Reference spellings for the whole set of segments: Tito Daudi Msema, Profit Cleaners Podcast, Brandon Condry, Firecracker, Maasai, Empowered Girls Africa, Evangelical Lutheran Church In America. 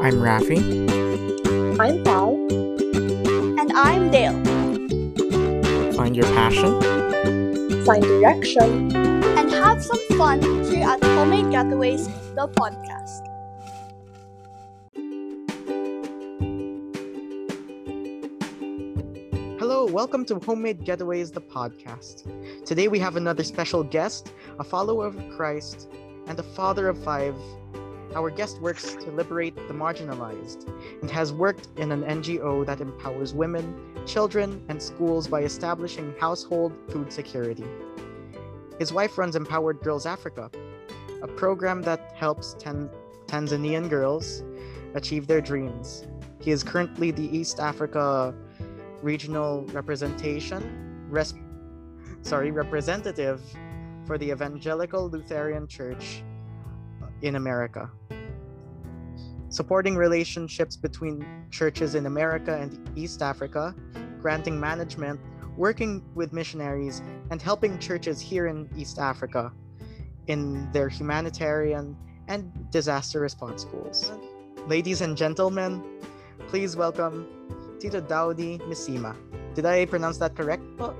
I'm Rafi. I'm Paul. And I'm Dale. Find your passion. Find direction. And have some fun here at Homemade Getaways, the podcast. Hello, welcome to Homemade Getaways, the podcast. Today we have another special guest, a follower of Christ, and a father of five. Our guest works to liberate the marginalized and has worked in an NGO that empowers women, children, and schools by establishing household food security. His wife runs Empowered Girls Africa, a program that helps Tanzanian girls achieve their dreams. He is currently the East Africa Regional Representative for the Evangelical Lutheran Church In America, supporting relationships between churches in America and East Africa, granting management, working with missionaries, and helping churches here in East Africa in their humanitarian and disaster response goals. Ladies and gentlemen, please welcome Tito Daudi Msema. Did I pronounce that correct? Oh.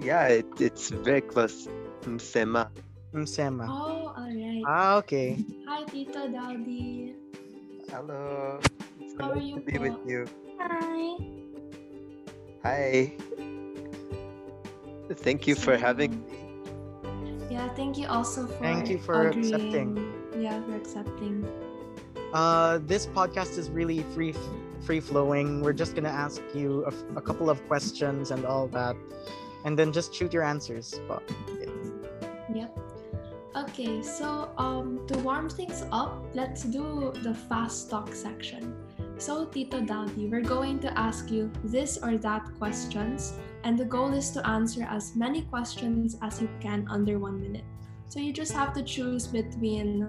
Yeah, it's very close. Msema. Oh, alright. Okay. Hi, Tito Daudi. Hello. It's How nice are you? To be with you. Hi. Thank you for having me. Yeah, thank you also for accepting. Yeah, for accepting. This podcast is really free flowing. We're just gonna ask you a couple of questions and all that, and then just shoot your answers. But, yeah. Okay, so to warm things up, let's do the fast talk section. So Tito Daudi, we're going to ask you this or that questions, and the goal is to answer as many questions as you can under 1 minute. So you just have to choose between,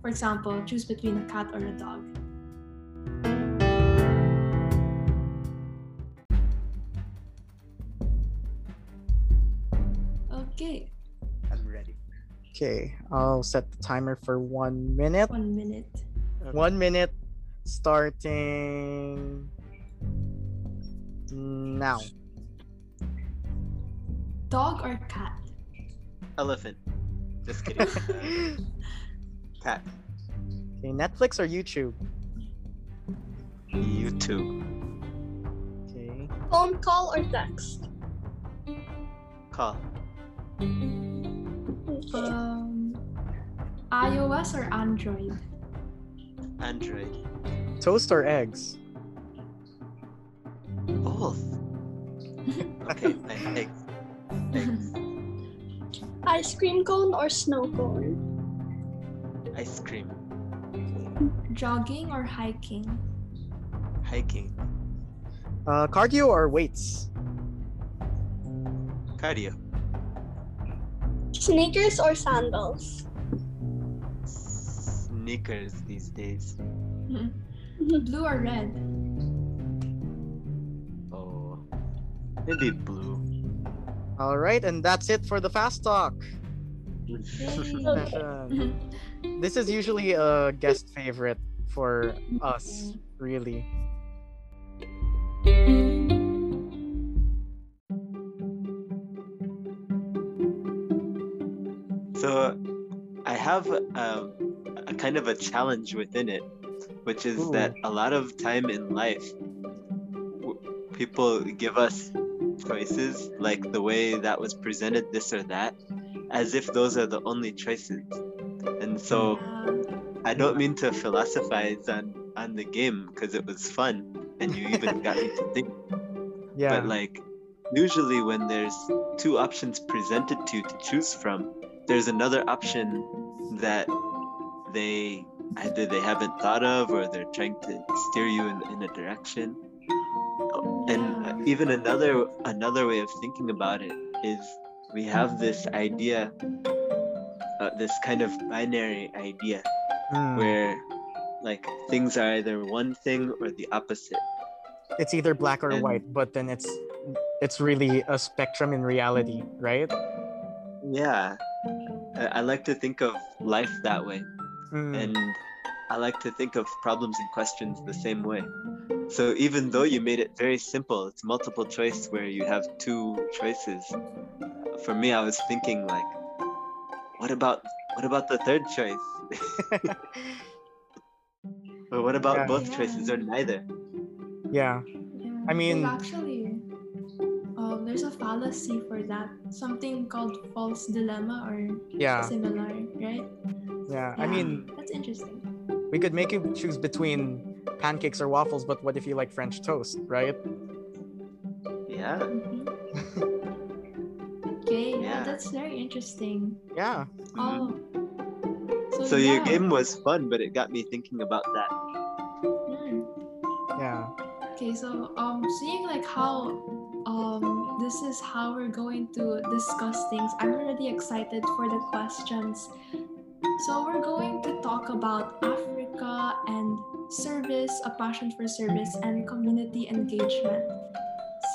for example, choose between a cat or a dog. Okay. I'm ready. Okay, I'll set the timer for 1 minute. 1 minute. Okay. 1 minute starting now. Dog or cat? Elephant. Just kidding. Cat. Okay, Netflix or YouTube? YouTube. Okay. Phone call or text? Call. iOS or Android? Android. Toast or eggs? Both. Okay, eggs. Ice cream cone or snow cone? Ice cream. Jogging or hiking? Hiking. Cardio or weights? Cardio. Sneakers or sandals? Sneakers these days. Blue or red? Oh, maybe blue. All right, and that's it for the fast talk. This is usually a guest favorite for us, really. So I have a kind of a challenge within it, which is that a lot of time in life, people give us choices, like the way that was presented, this or that, as if those are the only choices. And so I don't mean to philosophize on the game, because it was fun and you even got me to think. Yeah. But usually when there's two options presented to you to choose from, there's another option that they either they haven't thought of, or they're trying to steer you in a direction. And even another way of thinking about it is we have this idea, this kind of binary idea, where things are either one thing or the opposite. It's either black or white, but then it's really a spectrum in reality, right? Yeah. I like to think of life that way, and I like to think of problems and questions the same way. So even though you made it very simple, it's multiple choice where you have two choices. For me, I was thinking like, what about the third choice? Or what about both choices or neither? Yeah. I mean, actually, there's a fallacy for that. Something called false dilemma or similar, right? Yeah, I mean, that's interesting. We could make you choose between pancakes or waffles, but what if you like French toast, right? Yeah. Mm-hmm. Okay, yeah, that's very interesting. Yeah. Oh. So your game was fun, but it got me thinking about that. Mm. Yeah. Okay, so seeing like how this is how we're going to discuss things, I'm already excited for the questions. So we're going to talk about Africa and service, a passion for service, and community engagement.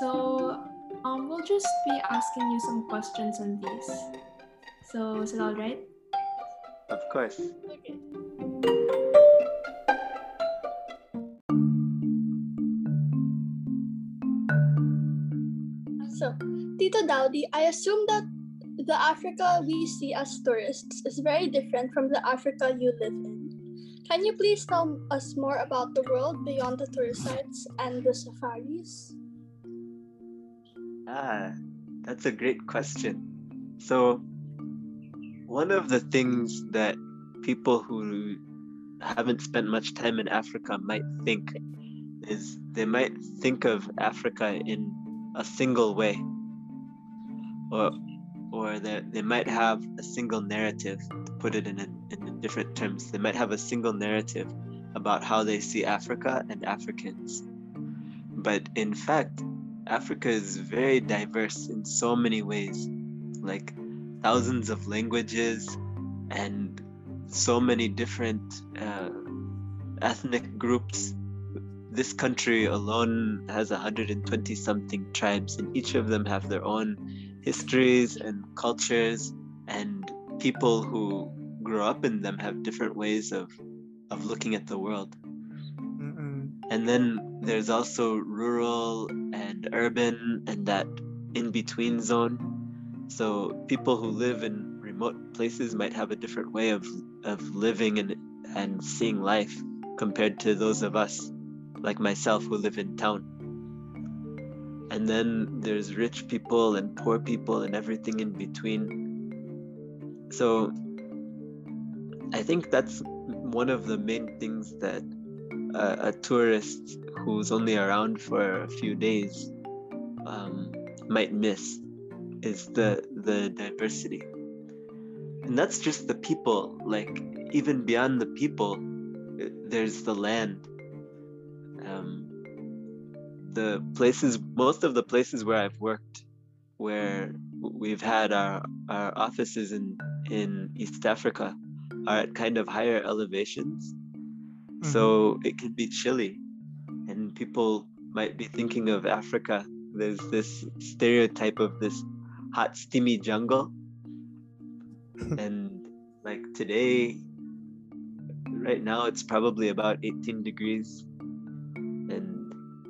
So we'll just be asking you some questions on these. So is it all right? Of course. Okay. So, Tito Daudi, I assume that the Africa we see as tourists is very different from the Africa you live in. Can you please tell us more about the world beyond the tourist sites and the safaris? That's a great question. So, one of the things that people who haven't spent much time in Africa might think is they might think of Africa in a single way. Or they might have a single narrative, to put it in different terms. They might have a single narrative about how they see Africa and Africans. But in fact, Africa is very diverse in so many ways, like thousands of languages and so many different ethnic groups. This country alone has 120 something tribes, and each of them have their own histories and cultures, and people who grow up in them have different ways of looking at the world. Mm-mm. And then there's also rural and urban and that in-between zone. So people who live in remote places might have a different way of living and seeing life compared to those of us, like myself, who live in town. And then there's rich people and poor people and everything in between. So I think that's one of the main things that a tourist who's only around for a few days might miss, is the diversity. And that's just the people. Like, even beyond the people, there's the land. The places, most of the places where I've worked, where we've had our offices in East Africa, are at kind of higher elevations. Mm-hmm. So it can be chilly, and people might be thinking of Africa. There's this stereotype of this hot, steamy jungle. And like today, right now, it's probably about 18 degrees.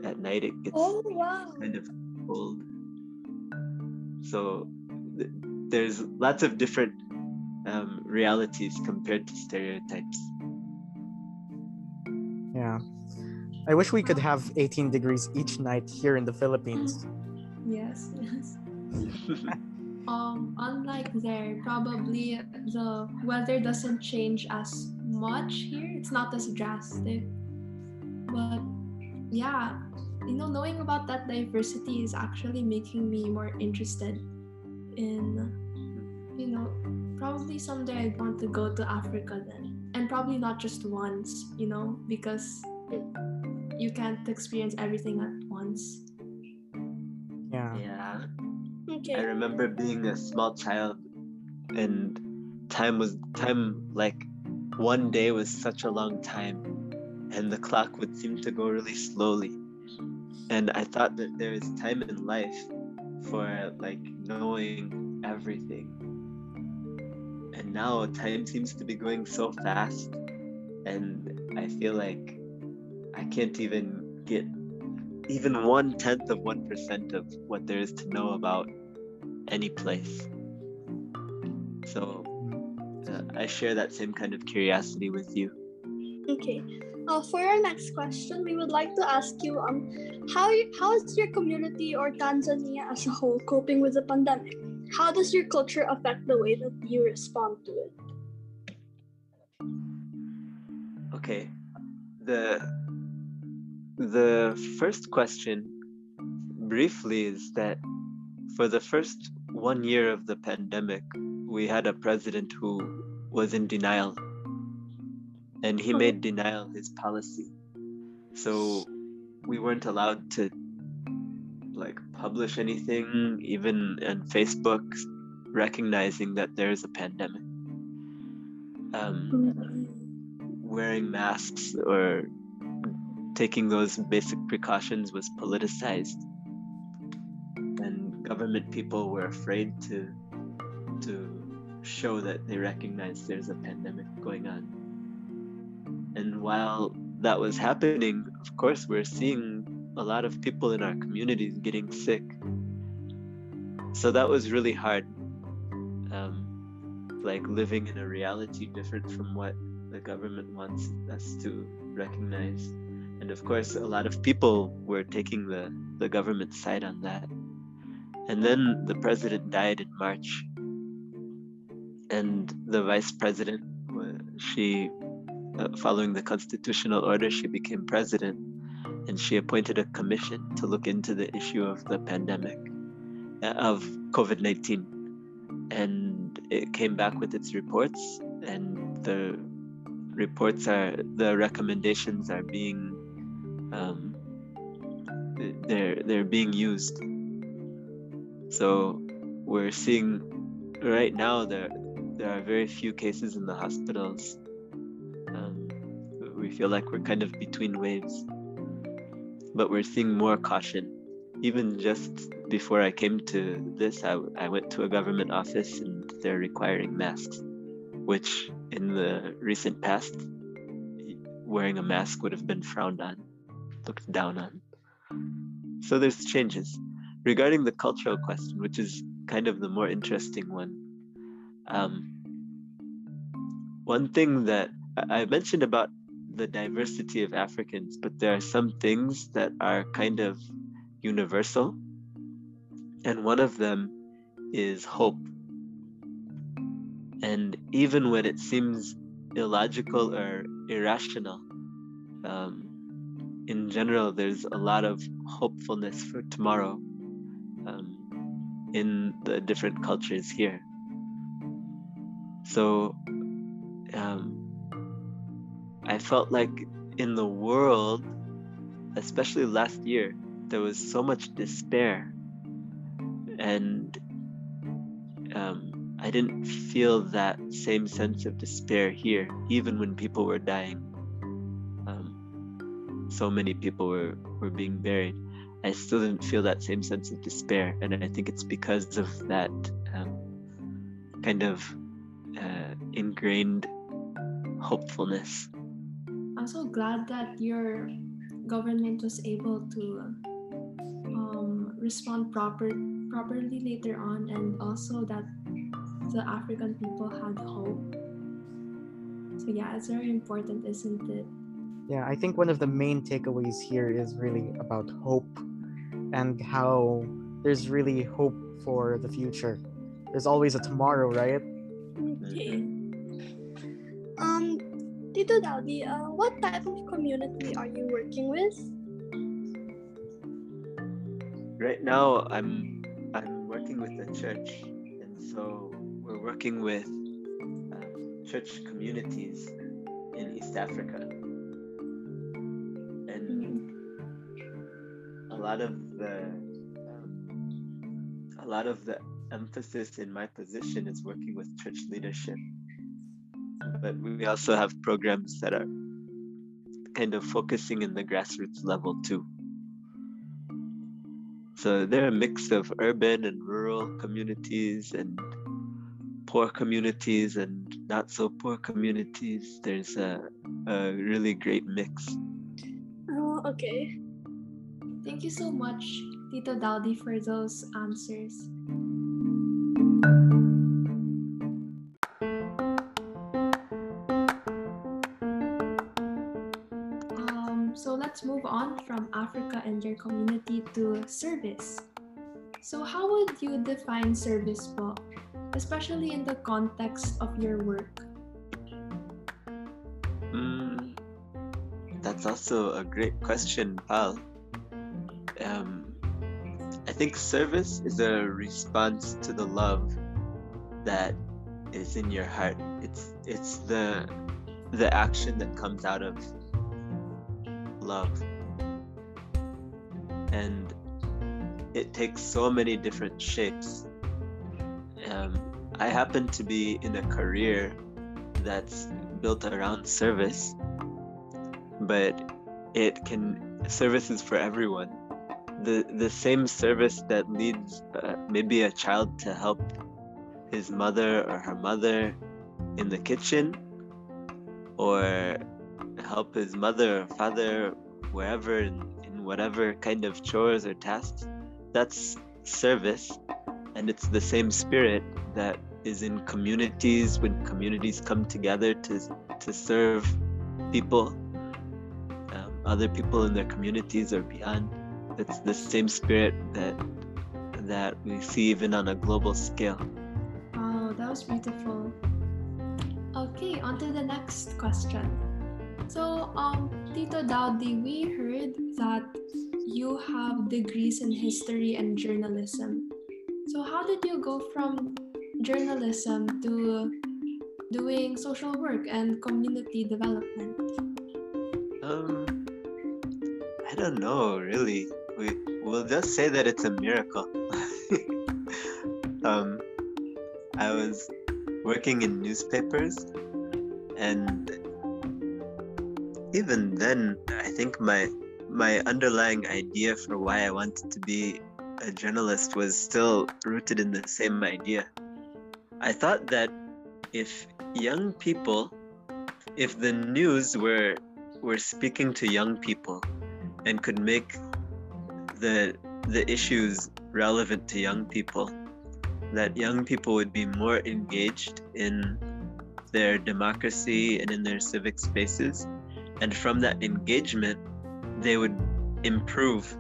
At night it gets kind of cold. So there's lots of different realities compared to stereotypes. Yeah. I wish we could have 18 degrees each night here in the Philippines. Yes. Unlike there, probably the weather doesn't change as much here. It's not as drastic. But yeah, knowing about that diversity is actually making me more interested in, probably someday I want to go to Africa then. And probably not just once, because you can't experience everything at once. Yeah. Okay. I remember being a small child, and time like one day was such a long time. And the clock would seem to go really slowly. And I thought that there is time in life for like knowing everything. And now time seems to be going so fast. And I feel like I can't even get even 0.1% of what there is to know about any place. So I share that same kind of curiosity with you. Okay. For our next question, we would like to ask you, how is your community or Tanzania as a whole coping with the pandemic? How does your culture affect the way that you respond to it? Okay, the first question briefly is that for the first 1 year of the pandemic, we had a president who was in denial. And he made denial his policy. So we weren't allowed to publish anything, even on Facebook, recognizing that there is a pandemic. Wearing masks or taking those basic precautions was politicized. And government people were afraid to show that they recognize there's a pandemic going on. And while that was happening, of course, we're seeing a lot of people in our communities getting sick. So that was really hard, living in a reality different from what the government wants us to recognize. And of course, a lot of people were taking the government side on that. And then the president died in March. And the vice president, she... following the constitutional order, she became president, and she appointed a commission to look into the issue of the pandemic, of COVID-19. And it came back with its reports, and the recommendations are being, they're being used. So we're seeing right now there are very few cases in the hospitals. We feel like we're kind of between waves, but we're seeing more caution. Even just before I came to this, I went to a government office and they're requiring masks, which in the recent past, wearing a mask would have been frowned on, looked down on. So there's changes. Regarding the cultural question, which is kind of the more interesting one, one thing that I mentioned about the diversity of Africans, but there are some things that are kind of universal. And one of them is hope. And even when it seems illogical or irrational, in general, there's a lot of hopefulness for tomorrow in the different cultures here. So, I felt like in the world, especially last year, there was so much despair, and I didn't feel that same sense of despair here, even when people were dying. So many people were being buried. I still didn't feel that same sense of despair, and I think it's because of that kind of ingrained hopefulness. I'm so glad that your government was able to respond properly later on, and also that the African people had hope. So yeah, it's very important, isn't it? Yeah, I think one of the main takeaways here is really about hope and how there's really hope for the future. There's always a tomorrow, right? Okay. Tito Daudi, what type of community are you working with? Right now, I'm working with the church, and so we're working with church communities in East Africa, and a lot of the emphasis in my position is working with church leadership. But we also have programs that are kind of focusing in the grassroots level too. So they're a mix of urban and rural communities and poor communities and not so poor communities. There's a really great mix. Oh, okay. Thank you so much, Tito Daudi, for those answers. So let's move on from Africa and their community to service. So how would you define service po, especially in the context of your work? That's also a great question, Pal. I think service is a response to the love that is in your heart. It's the action that comes out of love. And it takes so many different shapes. I happen to be in a career that's built around service, but service is for everyone. The same service that leads maybe a child to help his mother or her mother in the kitchen, or help his mother or father wherever in whatever kind of chores or tasks. That's service, and it's the same spirit that is in communities when communities come together to serve people, other people in their communities or beyond. It's the same spirit that we see even on a global scale. Wow, that was beautiful. Okay, on to the next question. So, Tito Daudi, we heard that you have degrees in history and journalism. So how did you go from journalism to doing social work and community development? I don't know, really. We'll just say that it's a miracle. I was working in newspapers, and even then, I think my underlying idea for why I wanted to be a journalist was still rooted in the same idea. I thought that if the news were speaking to young people and could make the issues relevant to young people, that young people would be more engaged in their democracy and in their civic spaces. And from that engagement, they would improve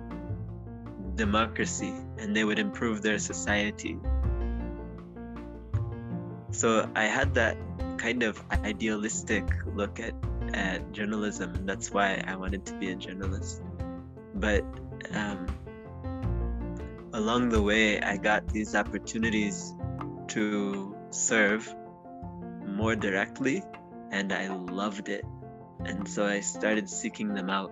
democracy and they would improve their society. So I had that kind of idealistic look at journalism, and that's why I wanted to be a journalist. But along the way, I got these opportunities to serve more directly, and I loved it. And so I started seeking them out.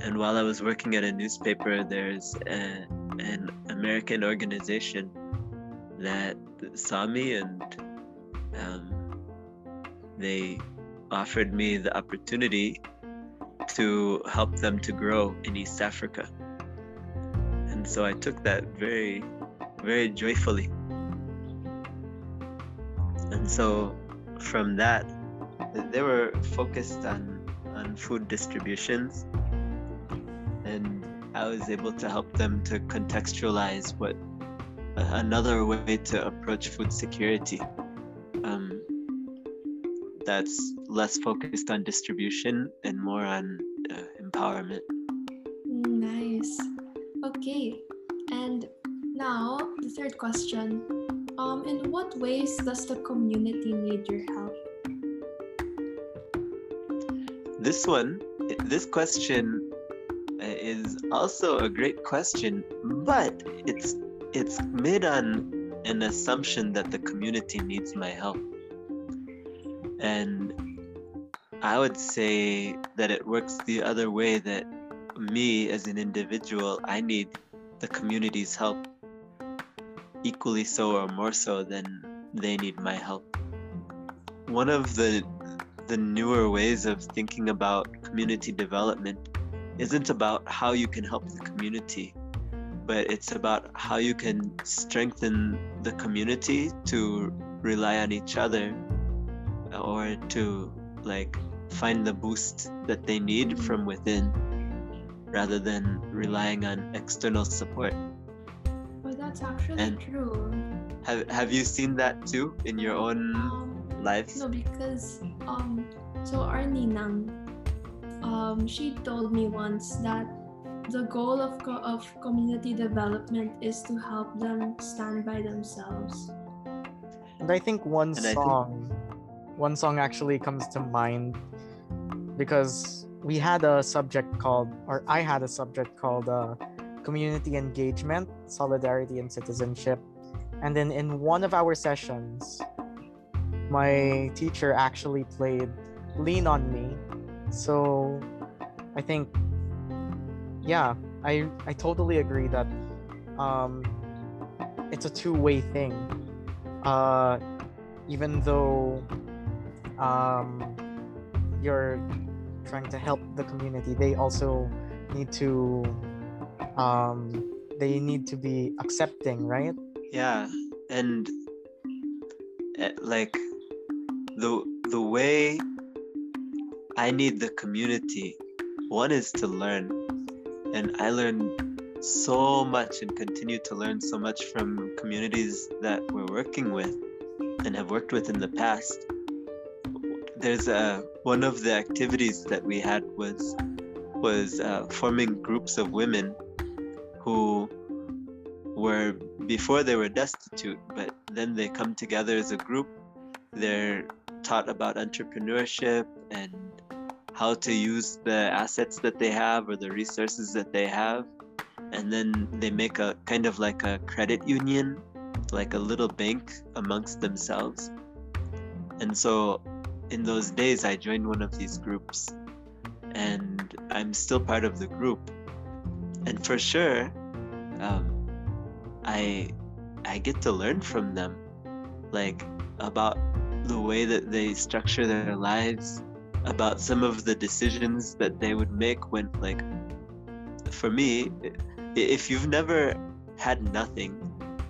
And while I was working at a newspaper, there's an American organization that saw me, and they offered me the opportunity to help them to grow in East Africa. And so I took that very, very joyfully. And so from that, they were focused on food distributions, and I was able to help them to contextualize what another way to approach food security that's less focused on distribution and more on empowerment. Nice. Okay, and now the third question. In what ways does the community need your help? This question is also a great question, but it's made on an assumption that the community needs my help. And I would say that it works the other way, that me as an individual, I need the community's help equally so or more so than they need my help. One of the newer ways of thinking about community development isn't about how you can help the community, but it's about how you can strengthen the community to rely on each other or to like find the boost that they need from within rather than relying on external support. Well, that's actually true. Have you seen that too in your own life? No, because so our ninang, she told me once that the goal of community development is to help them stand by themselves. And I think one song actually comes to mind because we had a subject called, or I had a subject called Community Engagement, Solidarity, and Citizenship. And then in one of our sessions, my teacher actually played Lean On Me. So I think, yeah, I totally agree that it's a two-way thing. Even though you're trying to help the community, they also need to be accepting, right? Yeah, and like the way I need the community, one is to learn, and I learned so much and continue to learn so much from communities that we're working with and have worked with in the past. There's one of the activities that we had was forming groups of women who were, before they were destitute, but then they come together as a group. They're taught about entrepreneurship and how to use the assets that they have or the resources that they have. And then they make a kind of like a credit union, like a little bank amongst themselves. And so in those days, I joined one of these groups and I'm still part of the group. And for sure, I get to learn from them, like about the way that they structure their lives, about some of the decisions that they would make when, like, for me, if you've never had nothing,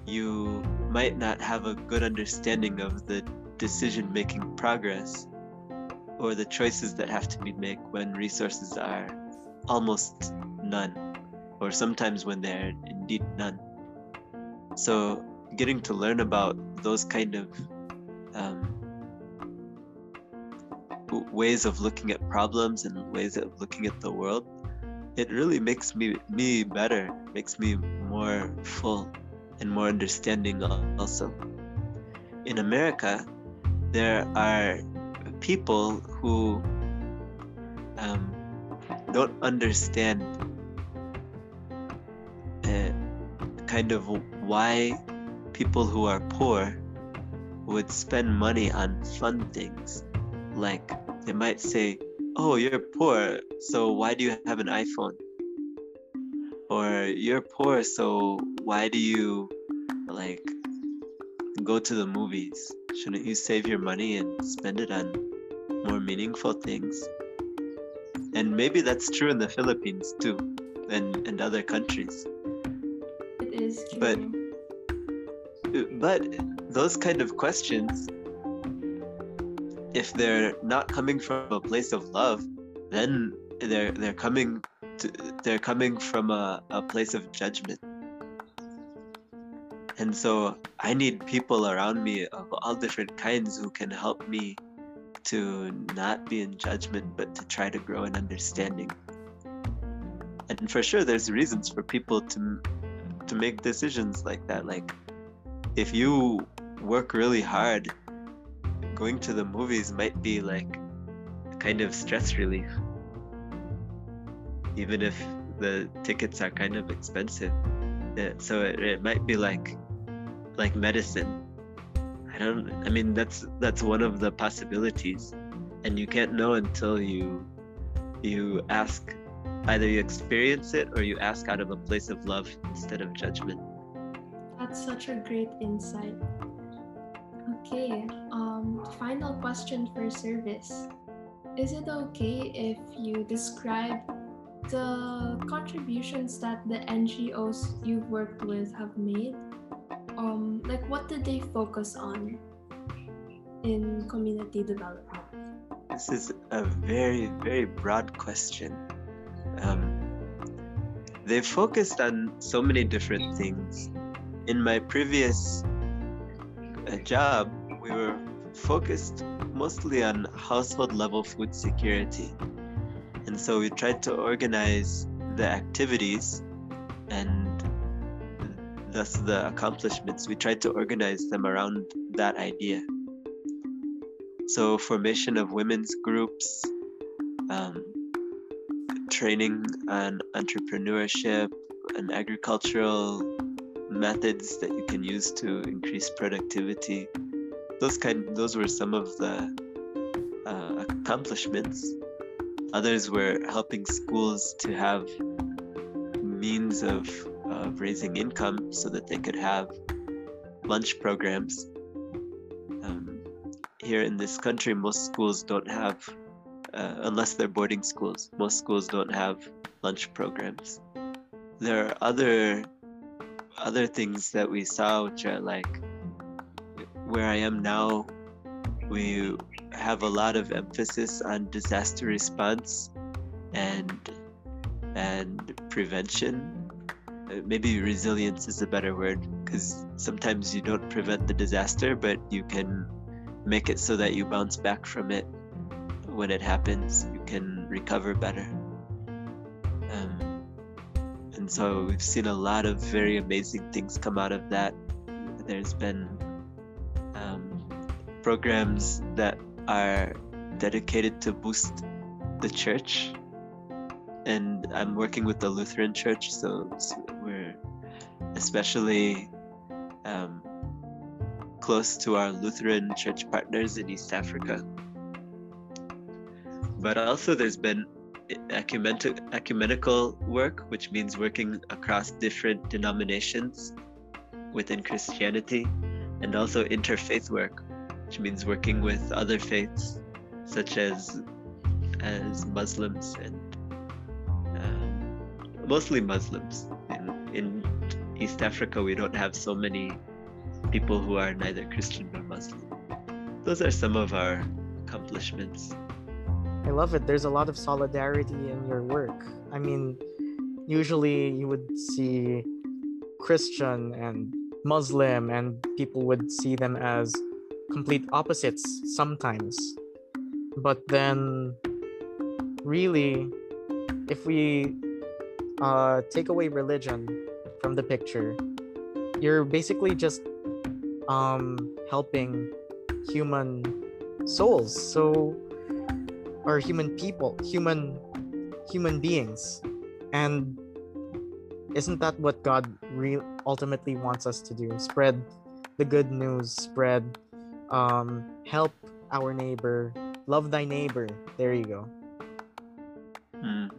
you might not have a good understanding of the decision-making progress or the choices that have to be made when resources are almost none, or sometimes when they're indeed none. So getting to learn about those kind of ways of looking at problems and ways of looking at the world, it really makes me better, makes me more full and more understanding also. In America, there are people who don't understand kind of why people who are poor would spend money on fun things. Like they might say, oh, you're poor, so why do you have an iPhone? Or you're poor, so why do you like go to the movies? Shouldn't you save your money and spend it on more meaningful things? And maybe that's true in the Philippines too, and other countries. It is true. But those kind of questions, if they're not coming from a place of love, then they're coming from a place of judgment. And so I need people around me of all different kinds who can help me to not be in judgment, but to try to grow in understanding. And for sure, there's reasons for people to make decisions like that. Like if you work really hard, going to the movies might be like a kind of stress relief, even if the tickets are kind of expensive. So it might be like medicine. I mean that's one of the possibilities, and you can't know until you ask, either you experience it or you ask out of a place of love instead of judgment. That's such a great insight. Okay, final question for service. Is it okay if you describe the contributions that the NGOs you've worked with have made? Like what did they focus on? in community development? This is a very, very broad question. They focused on so many different things. In my previous job, we were focused mostly on household level food security. And so we tried to organize the activities and thus the accomplishments. We tried to organize them around that idea. So formation of women's groups, training on entrepreneurship and agricultural methods that you can use to increase productivity. Those were some of the accomplishments. Others were helping schools to have means of raising income so that they could have lunch programs. Here in this country, most schools don't have, unless they're boarding schools, most schools don't have lunch programs. There are other things that we saw, which are like, where I am now, we have a lot of emphasis on disaster response and prevention. Maybe resilience is a better word, because sometimes you don't prevent the disaster, but you can make it so that you bounce back from it. When it happens, you can recover better. And so we've seen a lot of very amazing things come out of that. There's been programs that are dedicated to boost the church. And I'm working with the Lutheran Church, so we're especially close to our Lutheran church partners in East Africa. But also there's been ecumenical work, which means working across different denominations within Christianity, and also interfaith work, which means working with other faiths, such as Muslims and mostly Muslims. In East Africa, we don't have so many people who are neither Christian nor Muslim. Those are some of our accomplishments. I love it. There's a lot of solidarity in your work. I mean, usually you would see Christian and Muslim, and people would see them as complete opposites sometimes. But then, really, if we take away religion from the picture, you're basically just helping human souls. So, or human people, human beings. And isn't that what God ultimately wants us to do? Spread the good news, spread, help our neighbor, love thy neighbor. There you go. Mm.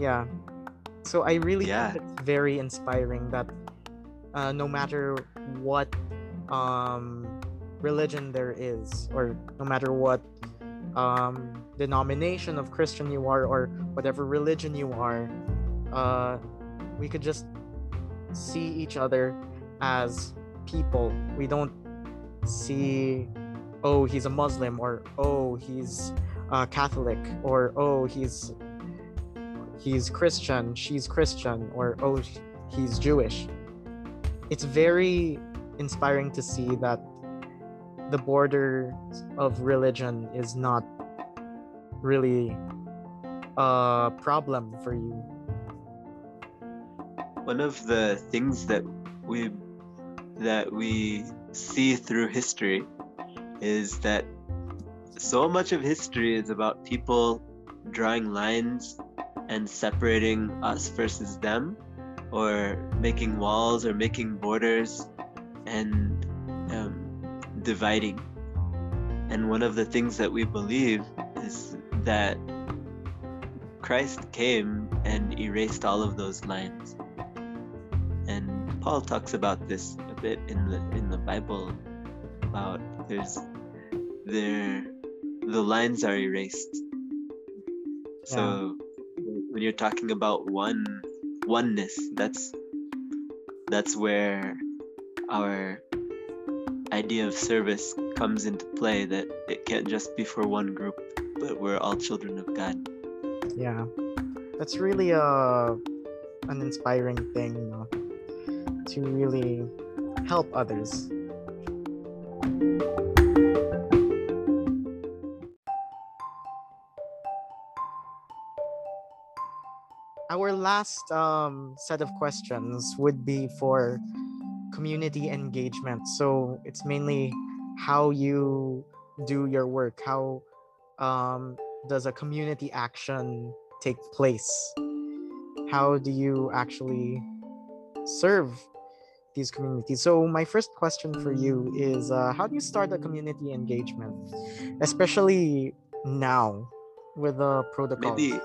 Yeah. So I really think it's very inspiring that no matter what religion there is, or no matter what denomination of Christian you are, or whatever religion you are, we could just see each other as people. We don't see, oh, he's a Muslim, or oh, he's Catholic, or oh, he's Christian, she's Christian, or oh, he's Jewish. It's very inspiring to see that the border of religion is not really a problem for you. One of the things that we see through history is that so much of history is about people drawing lines and separating us versus them, or making walls or making borders and dividing. And one of the things that we believe is that Christ came and erased all of those lines. And Paul talks about this a bit in the Bible, about the lines are erased. Yeah. So when you're talking about oneness, that's where our idea of service comes into play, that it can't just be for one group, but we're all children of God. Yeah, that's really an inspiring thing, you know, to really help others. Our last set of questions would be for community engagement. So it's mainly how you do your work. How does a community action take place? How do you actually serve these communities? So my first question for you is, how do you start a community engagement, especially now with the protocol? Maybe.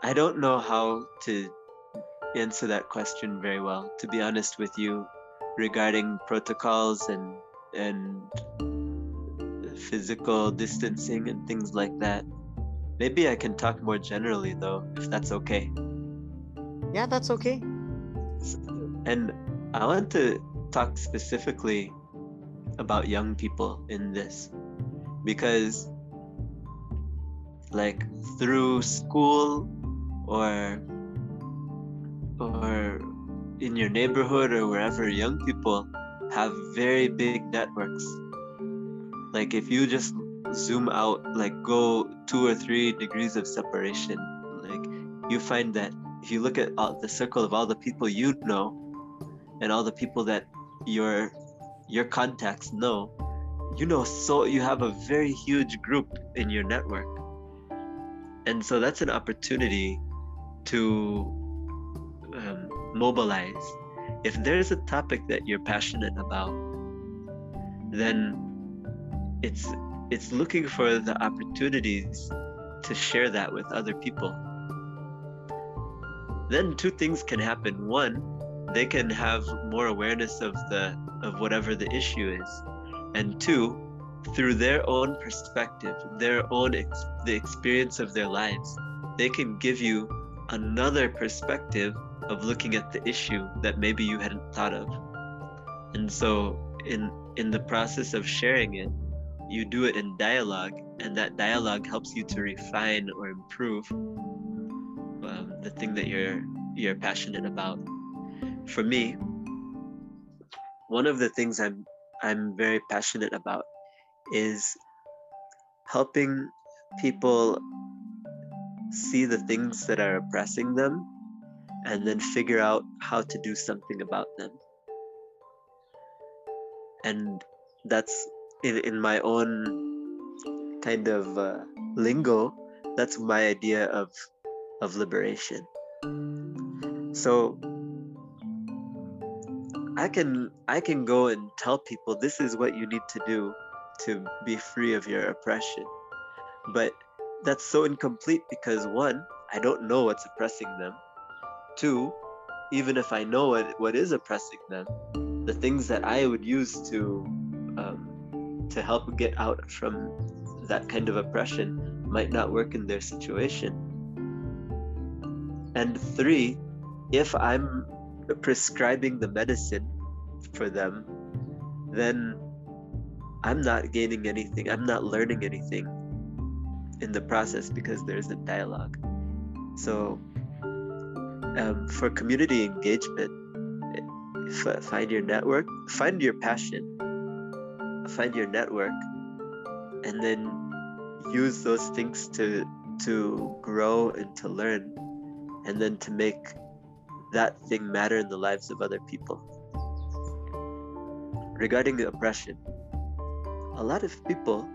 I don't know how to answer that question very well, to be honest with you, regarding protocols and physical distancing and things like that. Maybe I can talk more generally though, if that's okay. Yeah, that's okay. And I want to talk specifically about young people in this, because like through school or in your neighborhood or wherever, young people have very big networks. Like if you just zoom out, like go 2 or 3 degrees of separation, like you find that if you look at the circle of all the people you know and all the people that your contacts know, so you have a very huge group in your network. And so that's an opportunity to mobilize. If there's a topic that you're passionate about, then it's looking for the opportunities to share that with other people. Then 2 things can happen. 1, they can have more awareness of whatever the issue is. And 2, through their own perspective, the experience of their lives, they can give you another perspective of looking at the issue that maybe you hadn't thought of. And so in the process of sharing it, you do it in dialogue, and that dialogue helps you to refine or improve the thing that you're passionate about. For me, one of the things I'm very passionate about is helping people see the things that are oppressing them and then figure out how to do something about them. And that's in my own kind of lingo, that's my idea of liberation. So I can go and tell people this is what you need to do to be free of your oppression. But that's so incomplete because 1, I don't know what's oppressing them. 2, even if I know what is oppressing them, the things that I would use to help get out from that kind of oppression might not work in their situation. And 3, if I'm prescribing the medicine for them, then I'm not gaining anything. I'm not learning anything in the process because there isn't dialogue. So for community engagement, find your network, find your passion, find your network, and then use those things to grow and to learn, and then to make that thing matter in the lives of other people. Regarding the oppression, a lot of people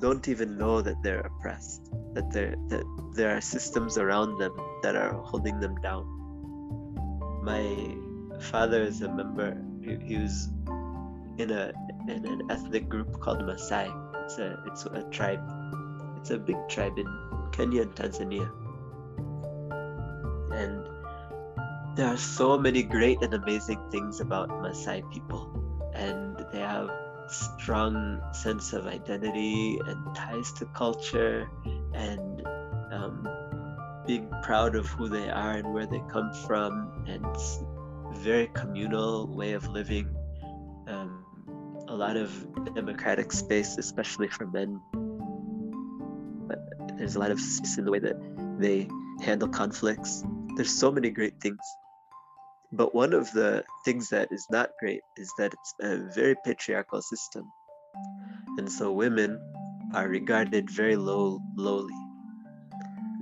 don't even know that they're oppressed, that there are systems around them that are holding them down. My father is a member. He was in an ethnic group called Maasai. It's a tribe. It's a big tribe in Kenya and Tanzania. And there are so many great and amazing things about Maasai people, and they have strong sense of identity and ties to culture, and being proud of who they are and where they come from, and very communal way of living, lot of democratic space, especially for men. But there's a lot of space in the way that they handle conflicts. There's so many great things. But one of the things that is not great is that it's a very patriarchal system. And so women are regarded very lowly.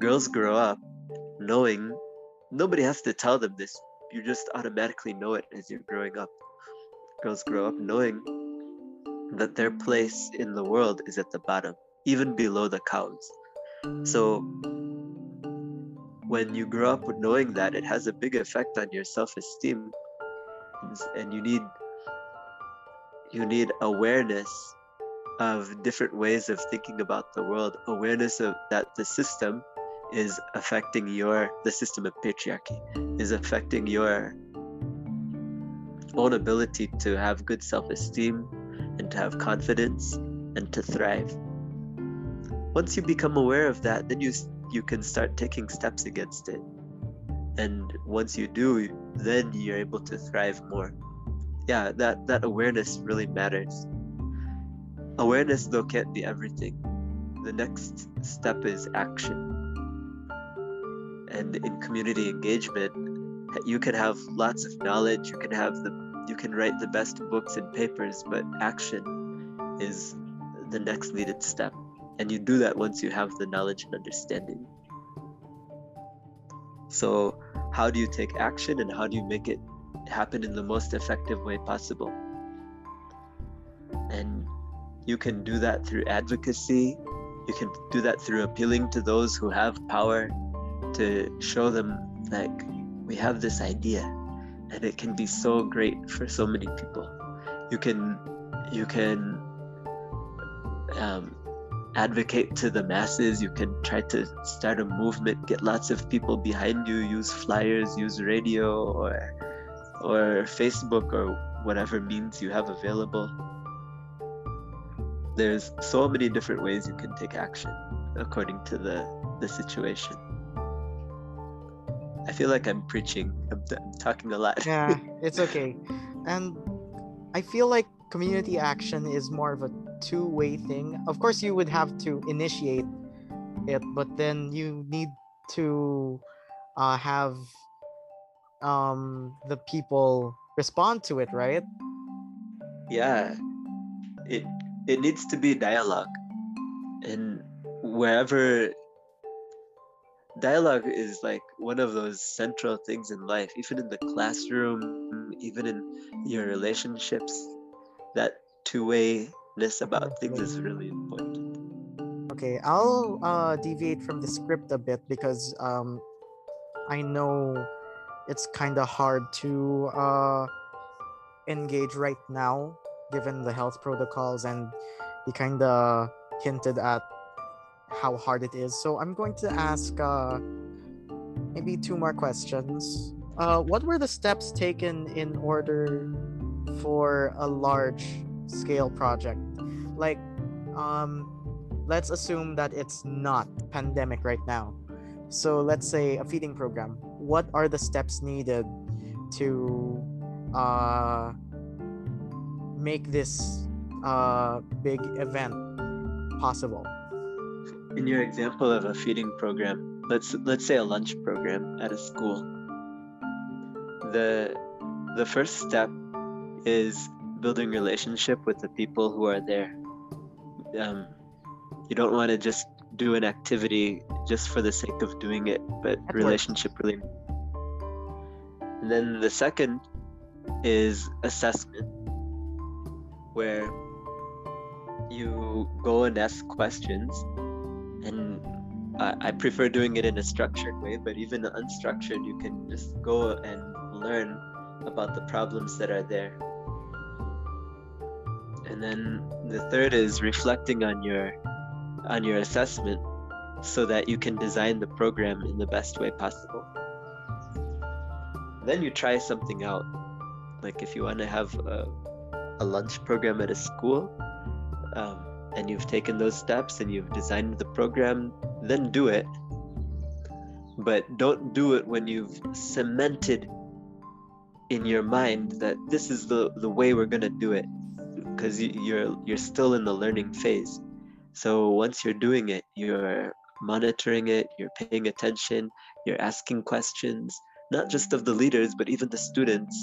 Girls grow up knowing, nobody has to tell them this. You just automatically know it as you're growing up. Girls grow up knowing that their place in the world is at the bottom, even below the cows. So when you grow up with knowing that, it has a big effect on your self-esteem, and you need awareness of different ways of thinking about the world, awareness of that the system is affecting the system of patriarchy is affecting your own ability to have good self-esteem and to have confidence and to thrive. Once you become aware of that, then you can start taking steps against it. And once you do, then you're able to thrive more. Yeah, that awareness really matters. Awareness, though, can't be everything. The next step is action. And in community engagement, you can have lots of knowledge, you can write the best books and papers, but action is the next needed step. And you do that once you have the knowledge and understanding. So how do you take action, and how do you make it happen in the most effective way possible? And you can do that through advocacy. You can do that through appealing to those who have power to show them, like, we have this idea and it can be so great for so many people. You can advocate to the masses. You can try to start a movement, get lots of people behind you, use flyers, use radio or Facebook or whatever means you have available. There's so many different ways you can take action according to the situation. I feel like I'm preaching. I'm talking a lot. Yeah, it's okay. And I feel like community action is more of a two-way thing. Of course, you would have to initiate it, but then you need to have the people respond to it, right? Yeah, it needs to be dialogue, and wherever dialogue is like one of those central things in life, even in the classroom, even in your relationships, that two-wayness about things is really important. Okay, I'll deviate from the script a bit because I know it's kind of hard to engage right now given the health protocols, and you kind of hinted at how hard it is. So I'm going to ask maybe two more questions. What were the steps taken in order for a large scale project? Like, let's assume that it's not pandemic right now. So let's say a feeding program. What are the steps needed to make this big event possible? In your example of a feeding program, let's say a lunch program at a school, the first step is building relationship with the people who are there. You don't want to just do an activity just for the sake of doing it, but relationship really. And then the second is assessment, where you go and ask questions. And I prefer doing it in a structured way, but even unstructured, you can just go and learn about the problems that are there. And then the third is reflecting on your assessment so that you can design the program in the best way possible. Then you try something out. Like if you want to have a lunch program at a school, and you've taken those steps and you've designed the program, then do it. But don't do it when you've cemented in your mind that this is the way we're going to do it. because you're still in the learning phase. So once you're doing it, you're monitoring it, you're paying attention, you're asking questions, not just of the leaders, but even the students.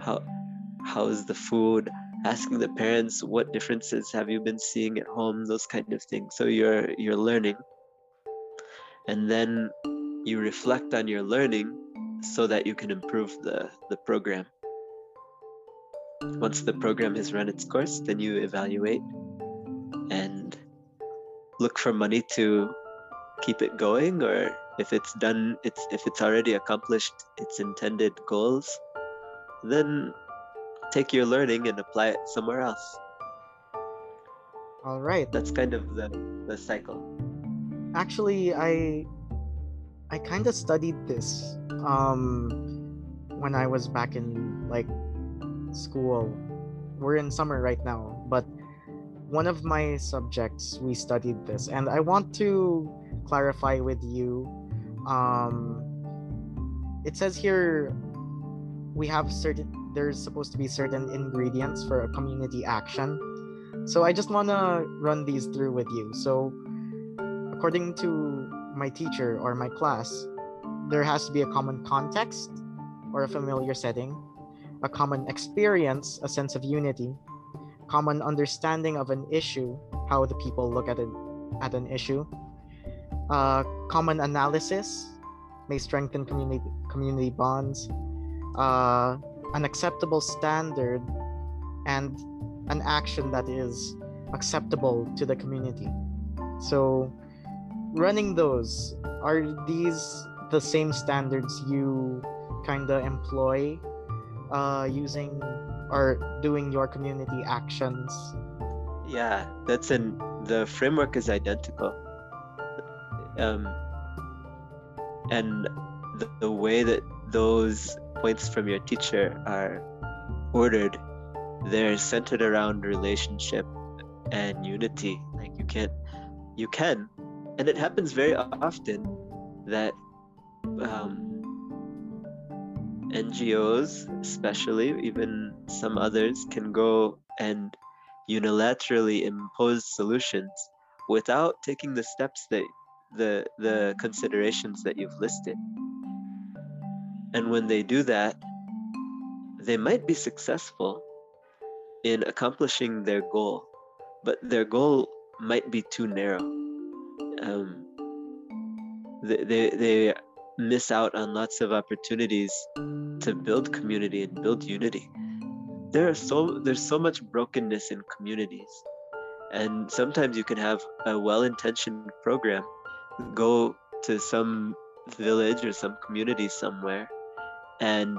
How is the food? Asking the parents, what differences have you been seeing at home? Those kind of things. So you're learning. And then you reflect on your learning so that you can improve the program. Once the program has run its course, then you evaluate and look for money to keep it going, or if it's already accomplished its intended goals, then take your learning and apply it somewhere else. All right. That's kind of the cycle. Actually, I kind of studied this when I was back in like school. We're in summer right now, but one of my subjects, we studied this, and I want to clarify with you. It says here we have there's supposed to be certain ingredients for a community action. So I just want to run these through with you. So according to my teacher or my class, there has to be a common context or a familiar setting, a common experience, a sense of unity, common understanding of an issue, how the people look at an issue, common analysis may strengthen community bonds, an acceptable standard, and an action that is acceptable to the community. So running those, are these the same standards you kind of employ using or doing your community actions? Yeah, the framework is identical. And the way that those points from your teacher are ordered, they're centered around relationship and unity. Like you can, and it happens very often that NGOs, especially, even some others, can go and unilaterally impose solutions without taking the steps that the considerations that you've listed. And when they do that, they might be successful in accomplishing their goal, but their goal might be too narrow. They miss out on lots of opportunities to build community and build unity. There's so much brokenness in communities, and sometimes you can have a well-intentioned program go to some village or some community somewhere and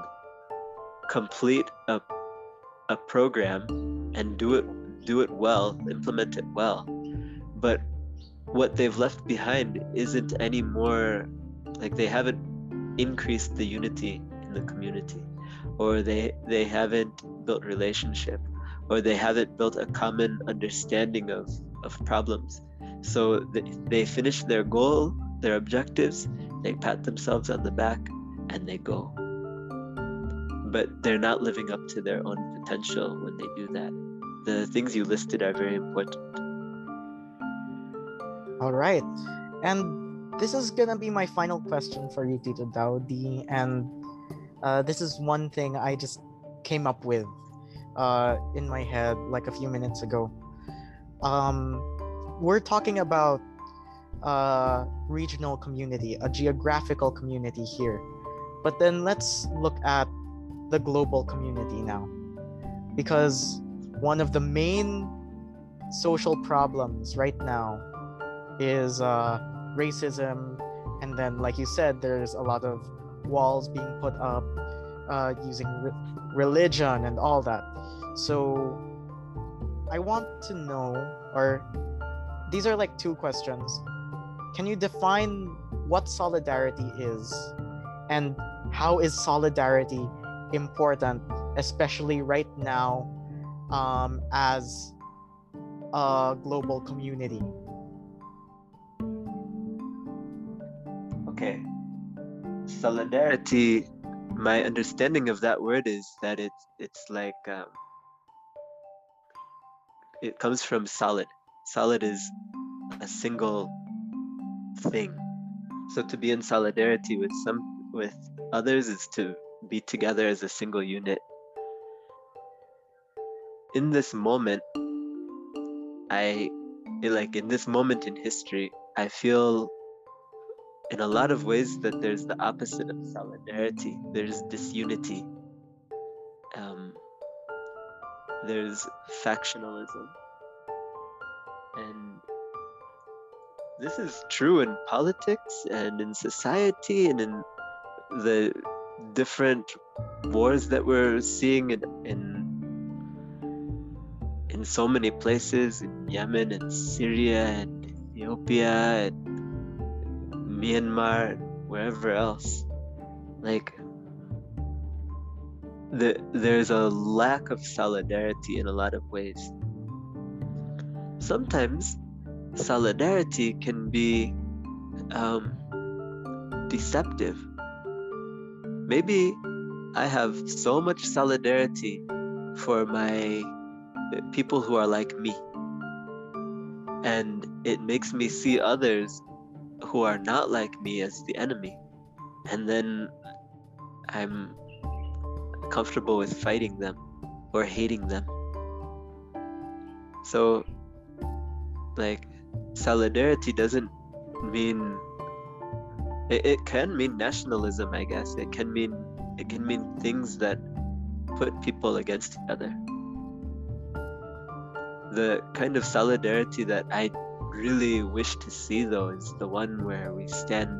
complete a program and do it well, implement it well, but what they've left behind isn't any more, like, they haven't increased the unity in the community, or they haven't built relationship, or they haven't built a common understanding of problems. So they finish their goal, their objectives, they pat themselves on the back, and they go. But they're not living up to their own potential when they do that. The things you listed are very important. All right. And this is going to be my final question for you, Tito Daudi. And this is one thing I just came up with in my head like a few minutes ago. We're talking about regional community, a geographical community here. But then let's look at the global community now, because one of the main social problems right now is racism, and then, like you said, there's a lot of walls being put up using religion and all that. So I want to know, or these are like two questions. Can you define what solidarity is, and how is solidarity important, especially right now, as a global community? Okay. Solidarity, my understanding of that word is that it's like it comes from solid. Solid is a single thing. So to be in solidarity with others is to be together as a single unit. In this moment, in this moment in history, I feel in a lot of ways that there's the opposite of solidarity. There's disunity. There's factionalism. And this is true in politics and in society and in the different wars that we're seeing in so many places, in Yemen and Syria and Ethiopia and Myanmar, wherever else. There's a lack of solidarity in a lot of ways. Sometimes solidarity can be deceptive. Maybe I have so much solidarity for my people who are like me, and it makes me see others who are not like me as the enemy, and then I'm comfortable with fighting them or hating them. So solidarity doesn't mean, it can mean nationalism, I guess. It can mean things that put people against each other. The kind of solidarity that I really wish to see, though, is the one where we stand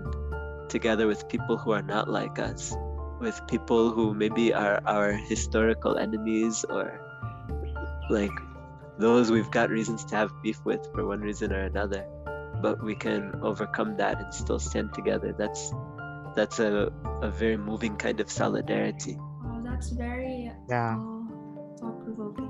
together with people who are not like us, with people who maybe are our historical enemies, or those we've got reasons to have beef with for one reason or another, but we can overcome that and still stand together. That's a very moving kind of solidarity. Oh, that's very thought-provoking.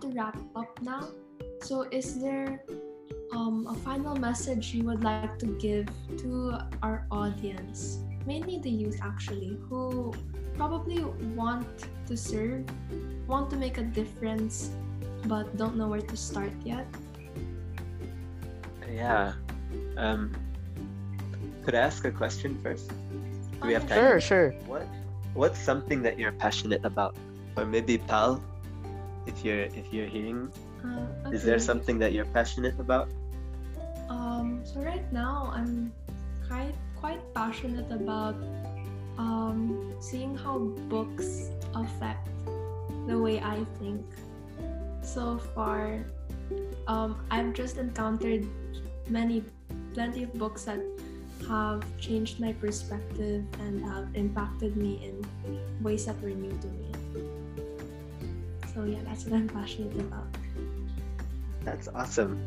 To wrap up now, so is there a final message you would like to give to our audience, mainly the youth actually, who probably want to serve, want to make a difference, but don't know where to start yet? Could I ask a question first? Do we have time? Sure. What's something that you're passionate about? Or maybe Pal, if you're hearing, okay. Is there something that you're passionate about? So right now I'm quite passionate about seeing how books affect the way I think. So far, I've just encountered plenty of books that have changed my perspective and have impacted me in ways that were new to me. So that's what I'm passionate about. That's awesome.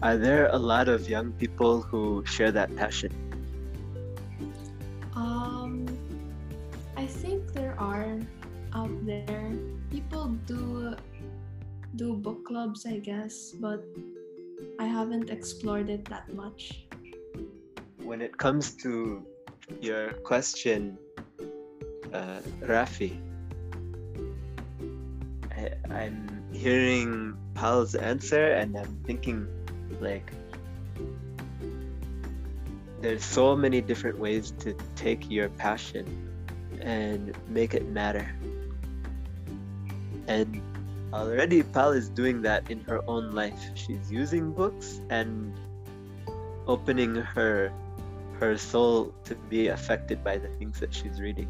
Are there a lot of young people who share that passion? I think there are out there. People do book clubs, I guess, but I haven't explored it that much. When it comes to your question, Rafi, I'm hearing Pal's answer and I'm thinking, there's so many different ways to take your passion and make it matter. And already Pal is doing that in her own life. She's using books and opening her soul to be affected by the things that she's reading.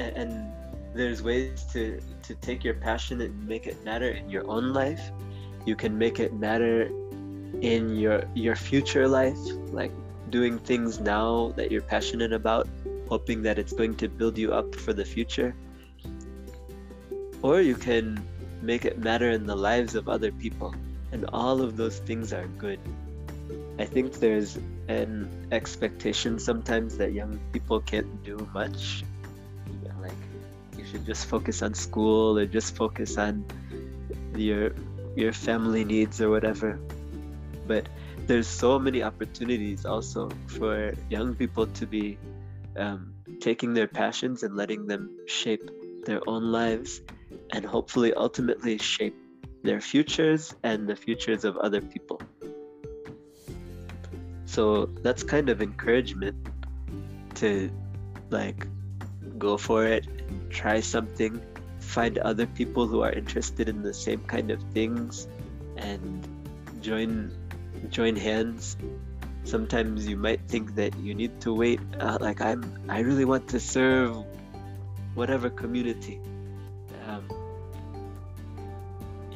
And there's ways to take your passion and make it matter in your own life. You can make it matter in your future life, doing things now that you're passionate about, hoping that it's going to build you up for the future. Or you can make it matter in the lives of other people. And all of those things are good. I think there's an expectation sometimes that young people can't do much. Should just focus on school or just focus on your family needs or whatever, but there's so many opportunities also for young people to be taking their passions and letting them shape their own lives, and hopefully ultimately shape their futures and the futures of other people. So that's kind of encouragement to like go for it, try something, find other people who are interested in the same kind of things, and join hands. Sometimes you might think that you need to wait, I really want to serve whatever community.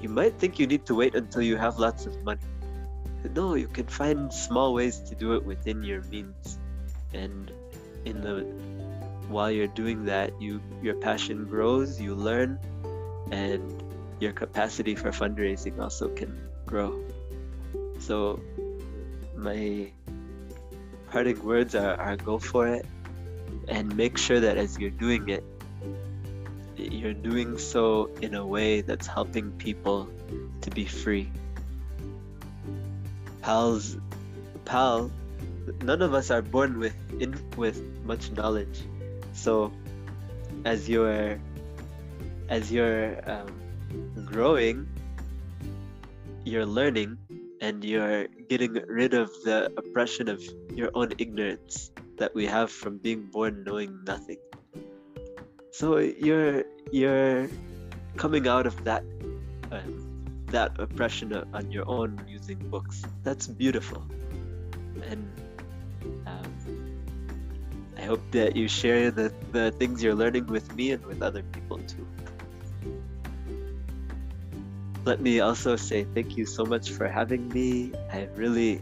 You might think you need to wait until you have lots of money. No, you can find small ways to do it within your means, and while you're doing that, your passion grows, you learn, and your capacity for fundraising also can grow. So my parting words are go for it, and make sure that as you're doing it, you're doing so in a way that's helping people to be free. Pal, none of us are born with much knowledge. So as you're growing, you're learning, and you're getting rid of the oppression of your own ignorance that we have from being born knowing nothing. So you're coming out of that oppression on your own using books. That's beautiful, and I hope that you share the things you're learning with me and with other people too. Let me also say thank you so much for having me. I really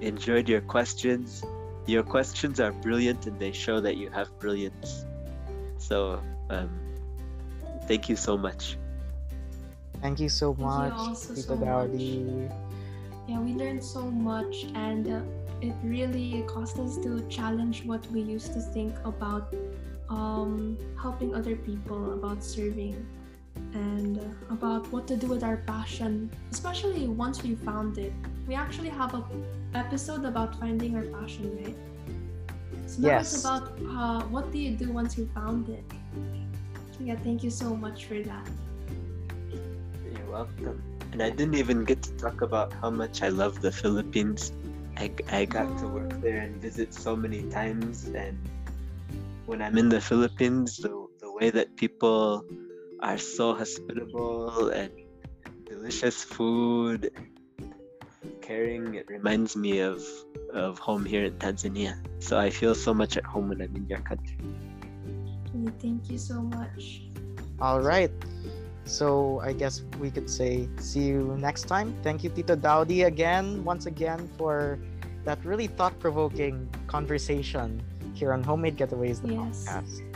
enjoyed your questions. Your questions are brilliant, and they show that you have brilliance. So thank you so much. Thank you so much, Tito Daudi. Yeah, we learned so much, and it really caused us to challenge what we used to think about helping other people, about serving, and about what to do with our passion, especially once we found it. We actually have an episode about finding our passion, right? So that was about what do you do once you found it. Yeah, thank you so much for that. You're welcome. And I didn't even get to talk about how much I love the Philippines. I got to work there and visit so many times, and when I'm in the Philippines, the way that people are so hospitable, and delicious food, caring, it reminds me of home here in Tanzania. So I feel so much at home when I'm in your country. Thank you so much. All right. So I guess we could say see you next time. Thank you, Tito Daudi, once again for that really thought-provoking conversation here on Homemade Getaways, the podcast.